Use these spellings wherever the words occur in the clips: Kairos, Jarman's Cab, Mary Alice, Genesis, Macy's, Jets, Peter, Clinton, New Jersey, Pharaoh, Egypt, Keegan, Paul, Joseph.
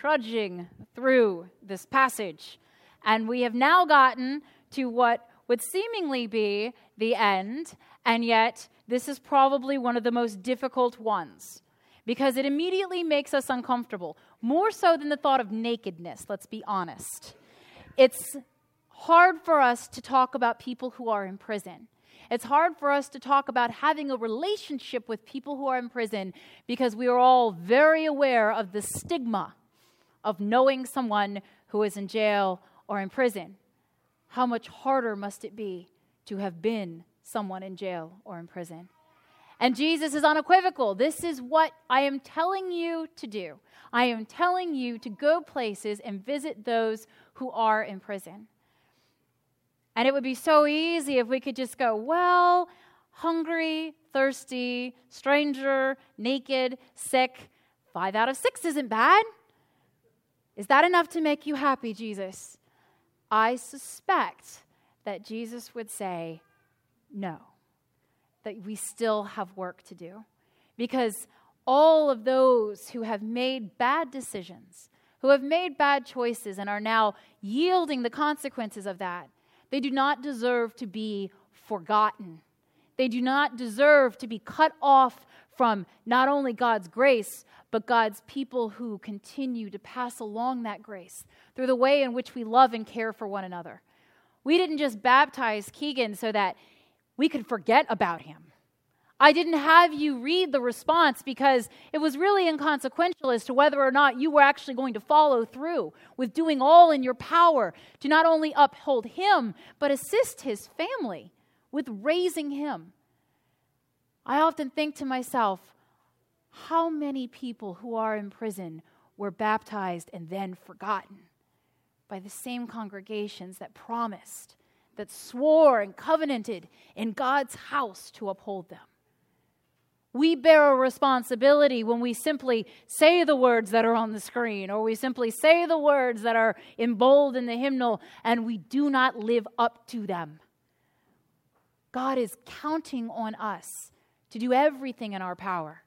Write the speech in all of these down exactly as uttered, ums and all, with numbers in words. trudging through this passage, and we have now gotten to what would seemingly be the end, and yet this is probably one of the most difficult ones because it immediately makes us uncomfortable, more so than the thought of nakedness, let's be honest. It's hard for us to talk about people who are in prison. It's hard for us to talk about having a relationship with people who are in prison because we are all very aware of the stigma of knowing someone who is in jail or in prison. How much harder must it be to have been someone in jail or in prison? And Jesus is unequivocal. This is what I am telling you to do. I am telling you to go places and visit those who are in prison. And it would be so easy if we could just go, well, hungry, thirsty, stranger, naked, sick. Five out of six isn't bad. Is that enough to make you happy, Jesus? I suspect that Jesus would say no, that we still have work to do. Because all of those who have made bad decisions, who have made bad choices and are now yielding the consequences of that, they do not deserve to be forgotten. They do not deserve to be cut off from not only God's grace, but God's people who continue to pass along that grace through the way in which we love and care for one another. We didn't just baptize Keegan so that we could forget about him. I didn't have you read the response because it was really inconsequential as to whether or not you were actually going to follow through with doing all in your power to not only uphold him, but assist his family with raising him. I often think to myself, how many people who are in prison were baptized and then forgotten by the same congregations that promised, that swore and covenanted in God's house to uphold them? We bear a responsibility when we simply say the words that are on the screen, or we simply say the words that are in bold in the hymnal, and we do not live up to them. God is counting on us to do everything in our power.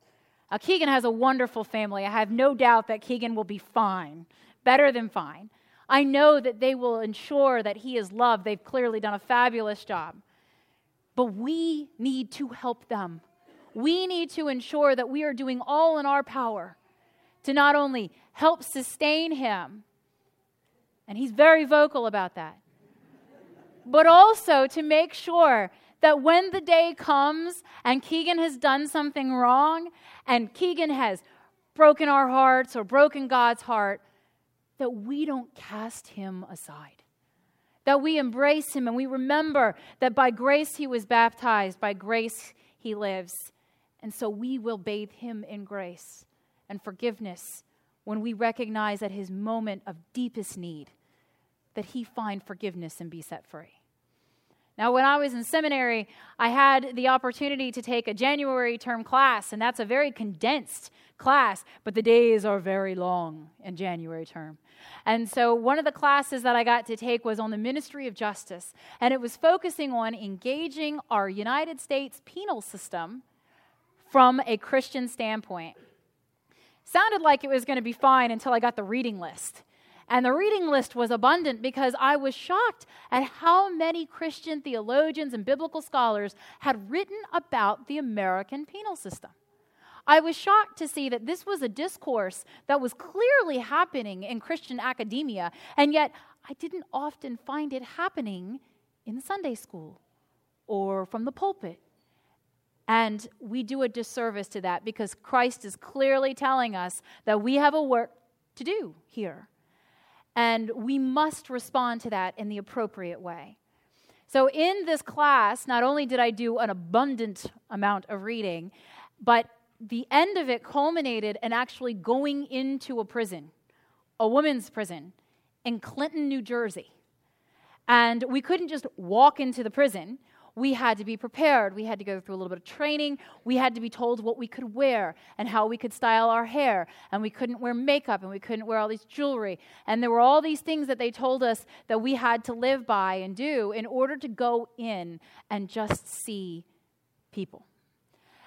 Uh, Keegan has a wonderful family. I have no doubt that Keegan will be fine, better than fine. I know that they will ensure that he is loved. They've clearly done a fabulous job. But we need to help them. We need to ensure that we are doing all in our power to not only help sustain him, and he's very vocal about that, but also to make sure that when the day comes and Keegan has done something wrong and Keegan has broken our hearts or broken God's heart, that we don't cast him aside, that we embrace him and we remember that by grace he was baptized, by grace he lives. And so we will bathe him in grace and forgiveness when we recognize at his moment of deepest need that he find forgiveness and be set free. Now, when I was in seminary, I had the opportunity to take a January term class, and that's a very condensed class, but the days are very long in January term. And so one of the classes that I got to take was on the ministry of justice, and it was focusing on engaging our United States penal system from a Christian standpoint. Sounded like it was going to be fine until I got the reading list. And the reading list was abundant because I was shocked at how many Christian theologians and biblical scholars had written about the American penal system. I was shocked to see that this was a discourse that was clearly happening in Christian academia, and yet I didn't often find it happening in Sunday school or from the pulpit. And we do a disservice to that because Christ is clearly telling us that we have a work to do here. And we must respond to that in the appropriate way. So in this class, not only did I do an abundant amount of reading, but the end of it culminated in actually going into a prison, a women's prison in Clinton, New Jersey. And we couldn't just walk into the prison. We had to be prepared. We had to go through a little bit of training. We had to be told what we could wear and how we could style our hair. And we couldn't wear makeup and we couldn't wear all these jewelry. And there were all these things that they told us that we had to live by and do in order to go in and just see people.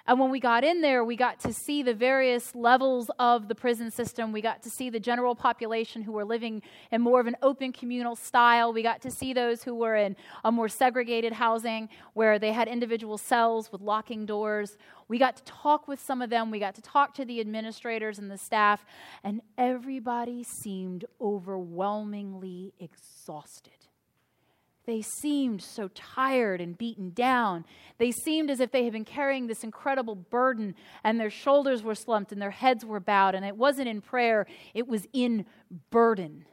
And when we got in there, we got to see the various levels of the prison system. We got to see the general population who were living in more of an open communal style. We got to see those who were in a more segregated housing where they had individual cells with locking doors. We got to talk with some of them. We got to talk to the administrators and the staff. And everybody seemed overwhelmingly exhausted. They seemed so tired and beaten down. They seemed as if they had been carrying this incredible burden, and their shoulders were slumped and their heads were bowed, and it wasn't in prayer, it was in burden.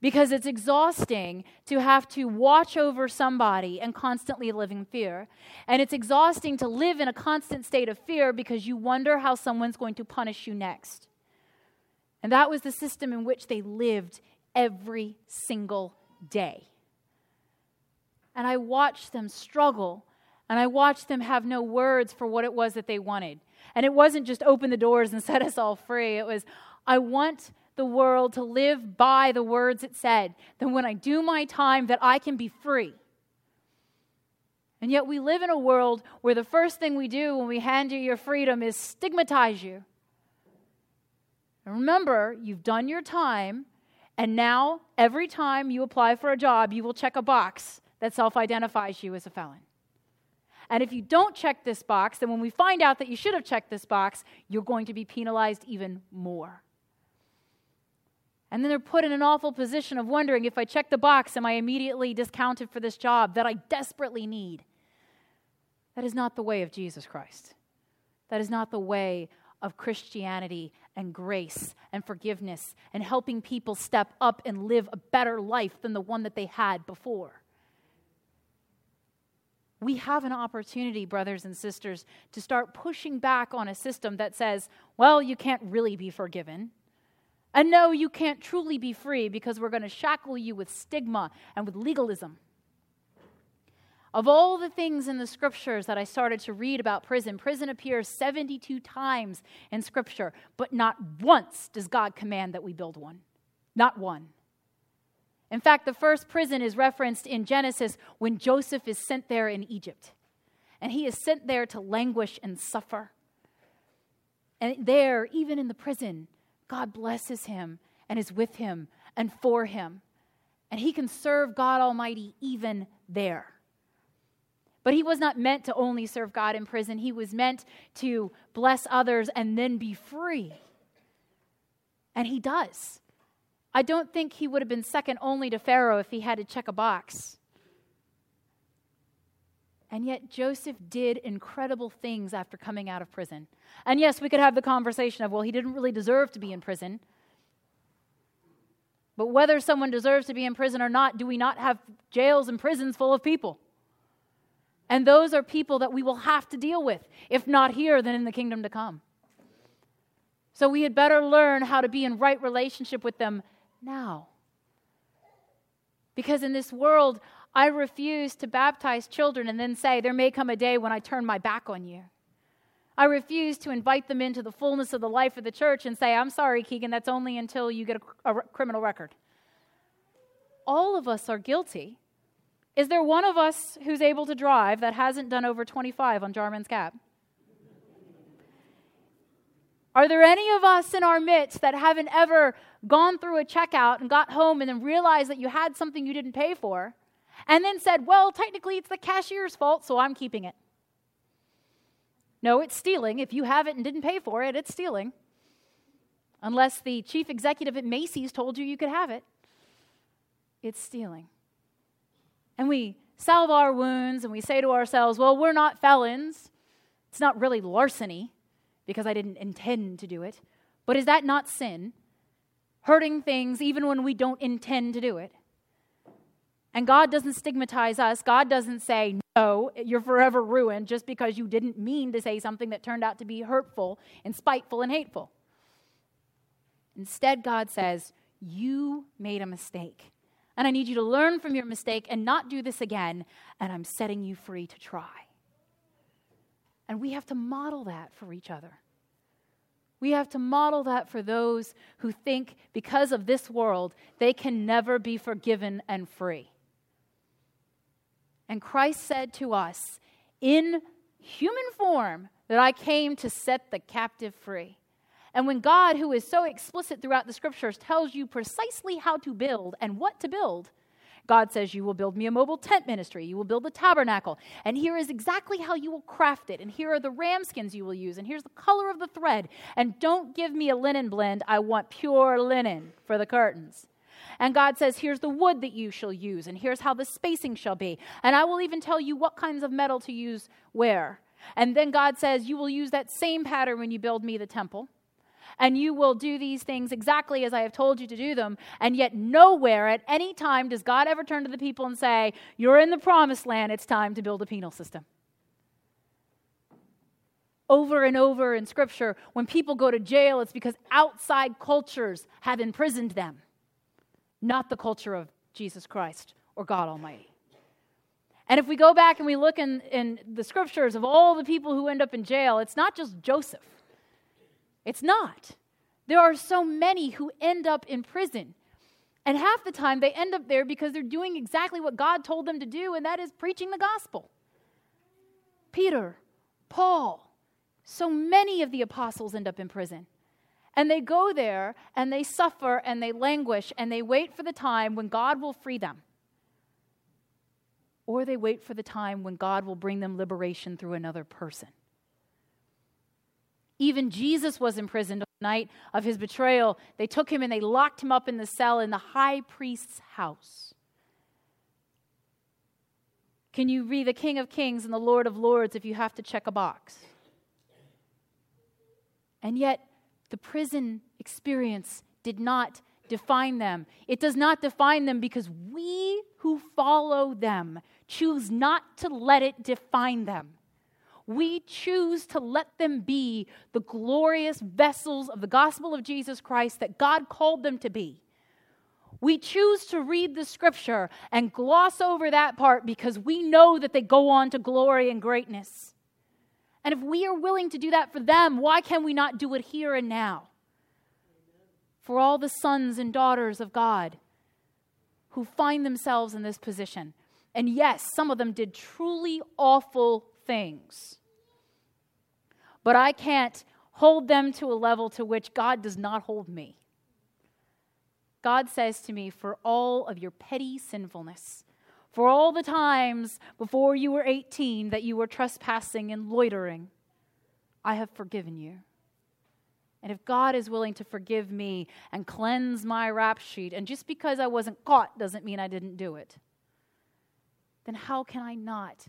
Because it's exhausting to have to watch over somebody and constantly live in fear. And it's exhausting to live in a constant state of fear because you wonder how someone's going to punish you next. And that was the system in which they lived every single day. And I watched them struggle, and I watched them have no words for what it was that they wanted. And it wasn't just open the doors and set us all free. It was, I want the world to live by the words it said, that when I do my time, that I can be free. And yet we live in a world where the first thing we do when we hand you your freedom is stigmatize you. And remember, you've done your time, and now every time you apply for a job, you will check a box that self-identifies you as a felon. And if you don't check this box, then when we find out that you should have checked this box, you're going to be penalized even more. And then they're put in an awful position of wondering, if I check the box, am I immediately discounted for this job that I desperately need? That is not the way of Jesus Christ. That is not the way of Christianity and grace and forgiveness and helping people step up and live a better life than the one that they had before. We have an opportunity, brothers and sisters, to start pushing back on a system that says, well, you can't really be forgiven. And no, you can't truly be free because we're going to shackle you with stigma and with legalism. Of all the things in the scriptures that I started to read about prison, prison appears seventy-two times in scripture, but not once does God command that we build one. Not one. In fact, the first prison is referenced in Genesis when Joseph is sent there in Egypt. And he is sent there to languish and suffer. And there, even in the prison, God blesses him and is with him and for him. And he can serve God Almighty even there. But he was not meant to only serve God in prison. He was meant to bless others and then be free. And he does. I don't think he would have been second only to Pharaoh if he had to check a box. And yet Joseph did incredible things after coming out of prison. And yes, we could have the conversation of, well, he didn't really deserve to be in prison. But whether someone deserves to be in prison or not, do we not have jails and prisons full of people? And those are people that we will have to deal with, if not here, then in the kingdom to come. So we had better learn how to be in right relationship with them now. Because in this world, I refuse to baptize children and then say, there may come a day when I turn my back on you. I refuse to invite them into the fullness of the life of the church and say, I'm sorry, Keegan, that's only until you get a, a criminal record. All of us are guilty. Is there one of us who's able to drive that hasn't done over twenty-five on Jarman's Cab? Are there any of us in our midst that haven't ever gone through a checkout and got home and then realized that you had something you didn't pay for and then said, well, technically it's the cashier's fault, so I'm keeping it? No, it's stealing. If you have it and didn't pay for it, it's stealing. Unless the chief executive at Macy's told you you could have it, it's stealing. And we salve our wounds and we say to ourselves, well, we're not felons. It's not really larceny, because I didn't intend to do it. But is that not sin? Hurting things even when we don't intend to do it. And God doesn't stigmatize us. God doesn't say, no, you're forever ruined just because you didn't mean to say something that turned out to be hurtful and spiteful and hateful. Instead, God says, you made a mistake, and I need you to learn from your mistake and not do this again, and I'm setting you free to try. And we have to model that for each other. We have to model that for those who think because of this world, they can never be forgiven and free. And Christ said to us, in human form, that I came to set the captive free. And when God, who is so explicit throughout the scriptures, tells you precisely how to build and what to build, God says, you will build me a mobile tent ministry. You will build the tabernacle. And here is exactly how you will craft it. And here are the ram skins you will use. And here's the color of the thread. And don't give me a linen blend. I want pure linen for the curtains. And God says, here's the wood that you shall use. And here's how the spacing shall be. And I will even tell you what kinds of metal to use where. And then God says, you will use that same pattern when you build me the temple. And you will do these things exactly as I have told you to do them. And yet nowhere at any time does God ever turn to the people and say, you're in the promised land, it's time to build a penal system. Over and over in Scripture, when people go to jail, it's because outside cultures have imprisoned them, not the culture of Jesus Christ or God Almighty. And if we go back and we look in, in the Scriptures of all the people who end up in jail, it's not just Joseph. It's not. There are so many who end up in prison. And half the time they end up there because they're doing exactly what God told them to do, and that is preaching the gospel. Peter, Paul, so many of the apostles end up in prison. And they go there, and they suffer, and they languish, and they wait for the time when God will free them. Or they wait for the time when God will bring them liberation through another person. Even Jesus was imprisoned on the night of his betrayal. They took him and they locked him up in the cell in the high priest's house. Can you be the King of Kings and the Lord of Lords if you have to check a box? And yet, the prison experience did not define them. It does not define them because we who follow them choose not to let it define them. We choose to let them be the glorious vessels of the gospel of Jesus Christ that God called them to be. We choose to read the scripture and gloss over that part because we know that they go on to glory and greatness. And if we are willing to do that for them, why can we not do it here and now? For all the sons and daughters of God who find themselves in this position. And yes, some of them did truly awful things. But I can't hold them to a level to which God does not hold me. God says to me, for all of your petty sinfulness, for all the times before you were eighteen that you were trespassing and loitering, I have forgiven you. And if God is willing to forgive me and cleanse my rap sheet, and just because I wasn't caught doesn't mean I didn't do it, then how can I not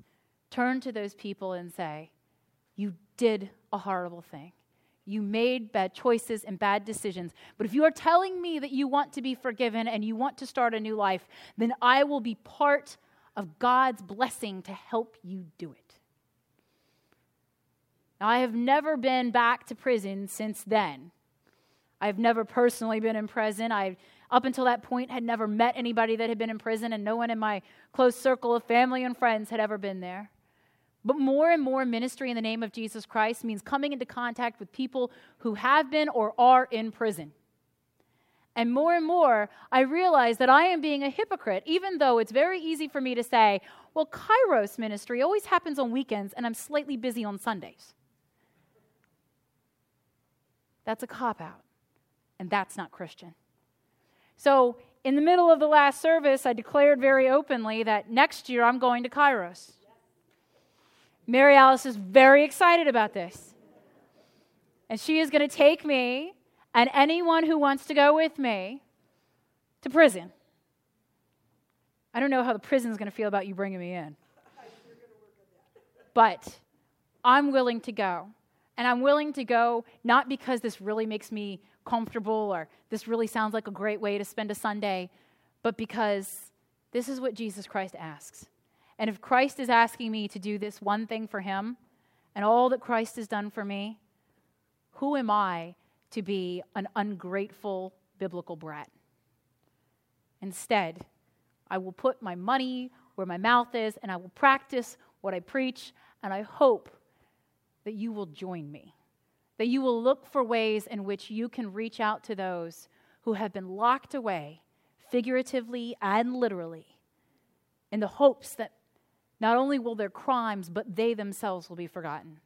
turn to those people and say, you did a horrible thing. You made bad choices and bad decisions. But if you are telling me that you want to be forgiven and you want to start a new life, then I will be part of God's blessing to help you do it. Now, I have never been back to prison since then. I've never personally been in prison. I've Up until that point, had never met anybody that had been in prison, and no one in my close circle of family and friends had ever been there. But more and more ministry in the name of Jesus Christ means coming into contact with people who have been or are in prison. And more and more, I realize that I am being a hypocrite, even though it's very easy for me to say, well, Kairos ministry always happens on weekends, and I'm slightly busy on Sundays. That's a cop-out, and that's not Christian. So in the middle of the last service, I declared very openly that next year I'm going to Kairos. Mary Alice is very excited about this. And she is going to take me and anyone who wants to go with me to prison. I don't know how the prison is going to feel about you bringing me in. But I'm willing to go. And I'm willing to go not because this really makes me comfortable or this really sounds like a great way to spend a Sunday, but because this is what Jesus Christ asks. And if Christ is asking me to do this one thing for him and all that Christ has done for me, who am I to be an ungrateful biblical brat. Instead, I will put my money where my mouth is, and I will practice what I preach, and I hope that you will join me, that you will look for ways in which you can reach out to those who have been locked away, figuratively and literally, in the hopes that not only will their crimes, but they themselves will be forgotten.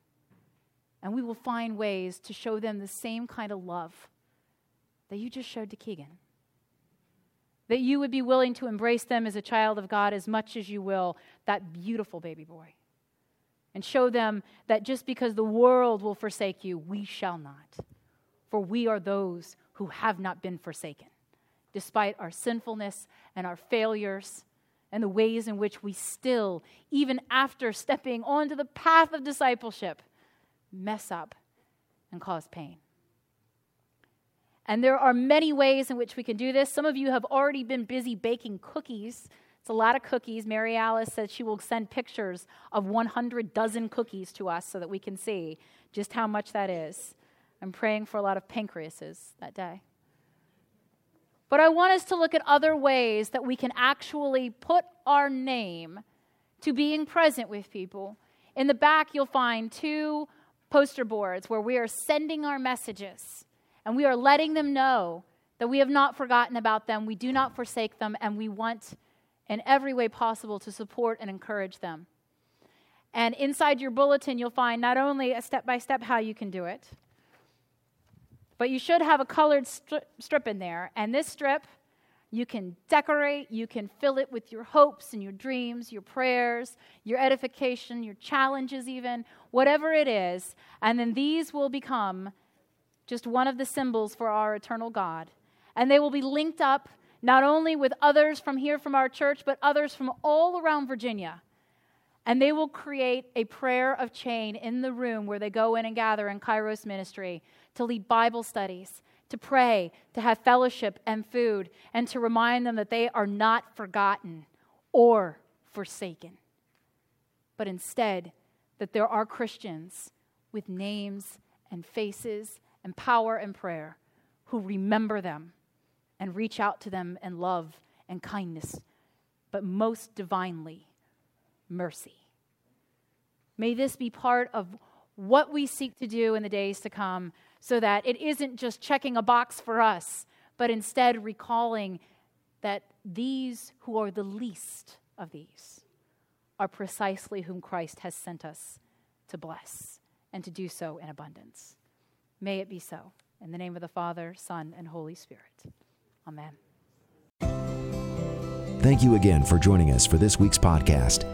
And we will find ways to show them the same kind of love that you just showed to Keegan. That you would be willing to embrace them as a child of God as much as you will that beautiful baby boy. And show them that just because the world will forsake you, we shall not. For we are those who have not been forsaken, despite our sinfulness and our failures and the ways in which we still, even after stepping onto the path of discipleship, mess up and cause pain. And there are many ways in which we can do this. Some of you have already been busy baking cookies. It's a lot of cookies. Mary Alice said she will send pictures of one hundred dozen cookies to us so that we can see just how much that is. I'm praying for a lot of pancreases that day. But I want us to look at other ways that we can actually put our name to being present with people. In the back, you'll find two poster boards where we are sending our messages, and we are letting them know that we have not forgotten about them, we do not forsake them, and we want in every way possible to support and encourage them. And inside your bulletin, you'll find not only a step-by-step how you can do it, but you should have a colored stri- strip in there. And this strip, you can decorate, you can fill it with your hopes and your dreams, your prayers, your edification, your challenges even, whatever it is. And then these will become just one of the symbols for our eternal God. And they will be linked up not only with others from here from our church, but others from all around Virginia. And they will create a prayer of chain in the room where they go in and gather in Kairos ministry to lead Bible studies, to pray, to have fellowship and food, and to remind them that they are not forgotten or forsaken, but instead that there are Christians with names and faces and power and prayer who remember them and reach out to them in love and kindness, but most divinely, mercy. May this be part of what we seek to do in the days to come, so that it isn't just checking a box for us, but instead recalling that these who are the least of these are precisely whom Christ has sent us to bless and to do so in abundance. May it be so. In the name of the Father, Son, and Holy Spirit. Amen. Thank you again for joining us for this week's podcast.